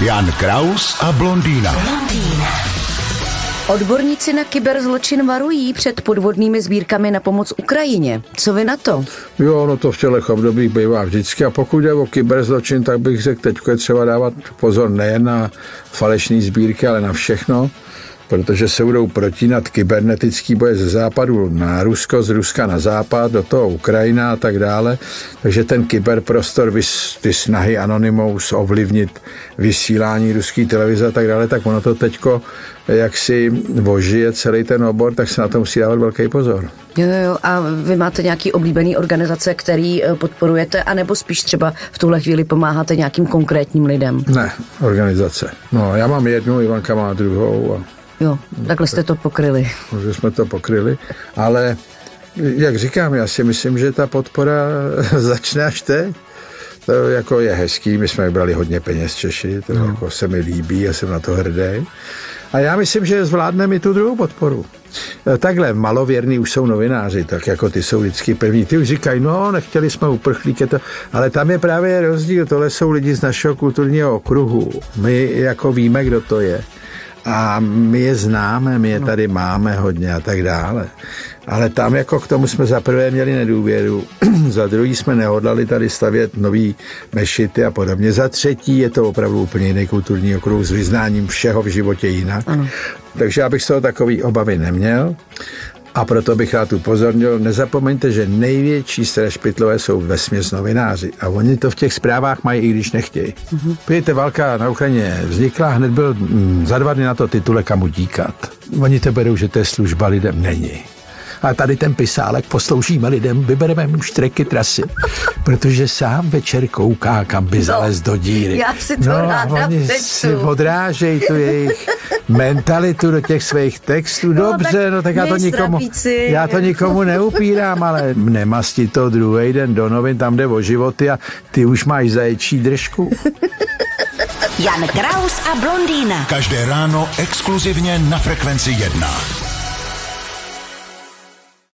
Jan Kraus a Blondína. Odborníci na kyberzločin varují před podvodnými sbírkami na pomoc Ukrajině. Co vy na to? Jo, no to v těchto obdobích bývá vždycky. A pokud jde o kyberzločin, tak bych řekl, teď je třeba dávat pozor nejen na falešné sbírky, ale na všechno, protože se budou protínat kybernetický boje ze západu na Rusko, z Ruska na západ, do toho Ukrajina a tak dále. Takže ten kyberprostor, ty snahy Anonymous ovlivnit vysílání ruské televize a tak dále, tak ono to teďko, jak si vožije celý ten obor, tak se na to musí dávat velký pozor. Jo, a vy máte nějaký oblíbený organizace, který podporujete, anebo spíš třeba v tuhle chvíli pomáháte nějakým konkrétním lidem? Ne, organizace. No, já mám jednu, Ivanka má druhou a... Jo, takhle jste to pokryli. Že jsme to pokryli, ale jak říkám, já si myslím, že ta podpora začne až teď. To jako je hezký, my jsme vybrali hodně peněz Češi, to jako se mi líbí, já jsem na to hrdý. A já myslím, že zvládneme i tu druhou podporu. Takhle malověrní už jsou novináři, tak jako ty jsou vždycky pevní. Ty už říkají, no, nechtěli jsme uprchlíky, to... ale tam je právě rozdíl, tohle jsou lidi z našeho kulturního okruhu. My jako víme, kdo to je. A my je známe, my je tady máme hodně a tak dále. Ale tam jako k tomu jsme za prvé měli nedůvěru, za druhý jsme nehodlali tady stavět nový mešity a podobně. Za třetí je to opravdu úplně jiný kulturní okruh s vyznáním všeho v životě jinak. Ano. Takže já bych z toho takový obavy neměl. A proto bych rád upozornil, nezapomeňte, že největší straš pytlové jsou vesměs novináři. A oni to v těch zprávách mají, i když nechtějí. Mm-hmm. Pějte, válka na Ukrajině vznikla, hned byl za 2 dny na to titule Kamu díkat. Oni to berou, že to je služba lidem. Není. A tady ten pisálek posloužíme lidem, vybereme jim štreky trasy, protože sám večer kouká, kam by zalez do díry. Já si to ráda oni peču. Si odrážejí tu jejich mentalitu do těch svých textů. Dobře, tak já to nikomu neupírám, ale nemasti to druhý den do novin, tam jde o životy a ty už máš zaječí držku. Jan Kraus a Blondína. Každé ráno exkluzivně na Frekvenci 1.